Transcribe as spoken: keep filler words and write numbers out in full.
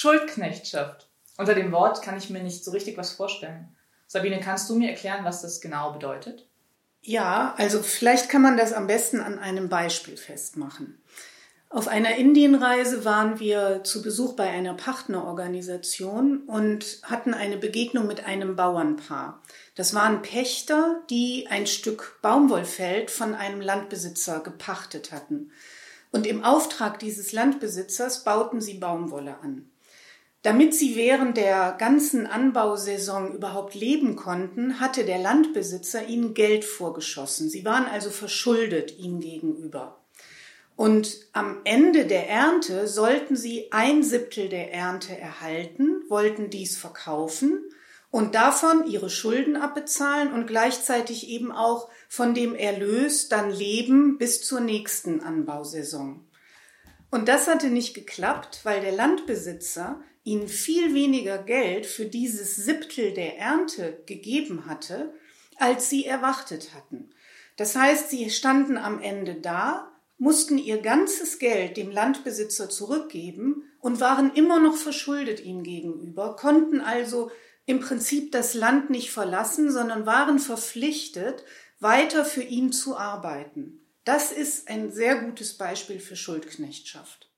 Schuldknechtschaft. Unter dem Wort kann ich mir nicht so richtig was vorstellen. Sabine, kannst du mir erklären, was das genau bedeutet? Ja, also vielleicht kann man das am besten an einem Beispiel festmachen. Auf einer Indienreise waren wir zu Besuch bei einer Partnerorganisation und hatten eine Begegnung mit einem Bauernpaar. Das waren Pächter, die ein Stück Baumwollfeld von einem Landbesitzer gepachtet hatten. Und im Auftrag dieses Landbesitzers bauten sie Baumwolle an. Damit sie während der ganzen Anbausaison überhaupt leben konnten, hatte der Landbesitzer ihnen Geld vorgeschossen. Sie waren also verschuldet ihm gegenüber. Und am Ende der Ernte sollten sie ein Siebtel der Ernte erhalten, wollten dies verkaufen und davon ihre Schulden abbezahlen und gleichzeitig eben auch von dem Erlös dann leben bis zur nächsten Anbausaison. Und das hatte nicht geklappt, weil der Landbesitzer ihnen viel weniger Geld für dieses Siebtel der Ernte gegeben hatte, als sie erwartet hatten. Das heißt, sie standen am Ende da, mussten ihr ganzes Geld dem Landbesitzer zurückgeben und waren immer noch verschuldet ihm gegenüber, konnten also im Prinzip das Land nicht verlassen, sondern waren verpflichtet, weiter für ihn zu arbeiten. Das ist ein sehr gutes Beispiel für Schuldknechtschaft.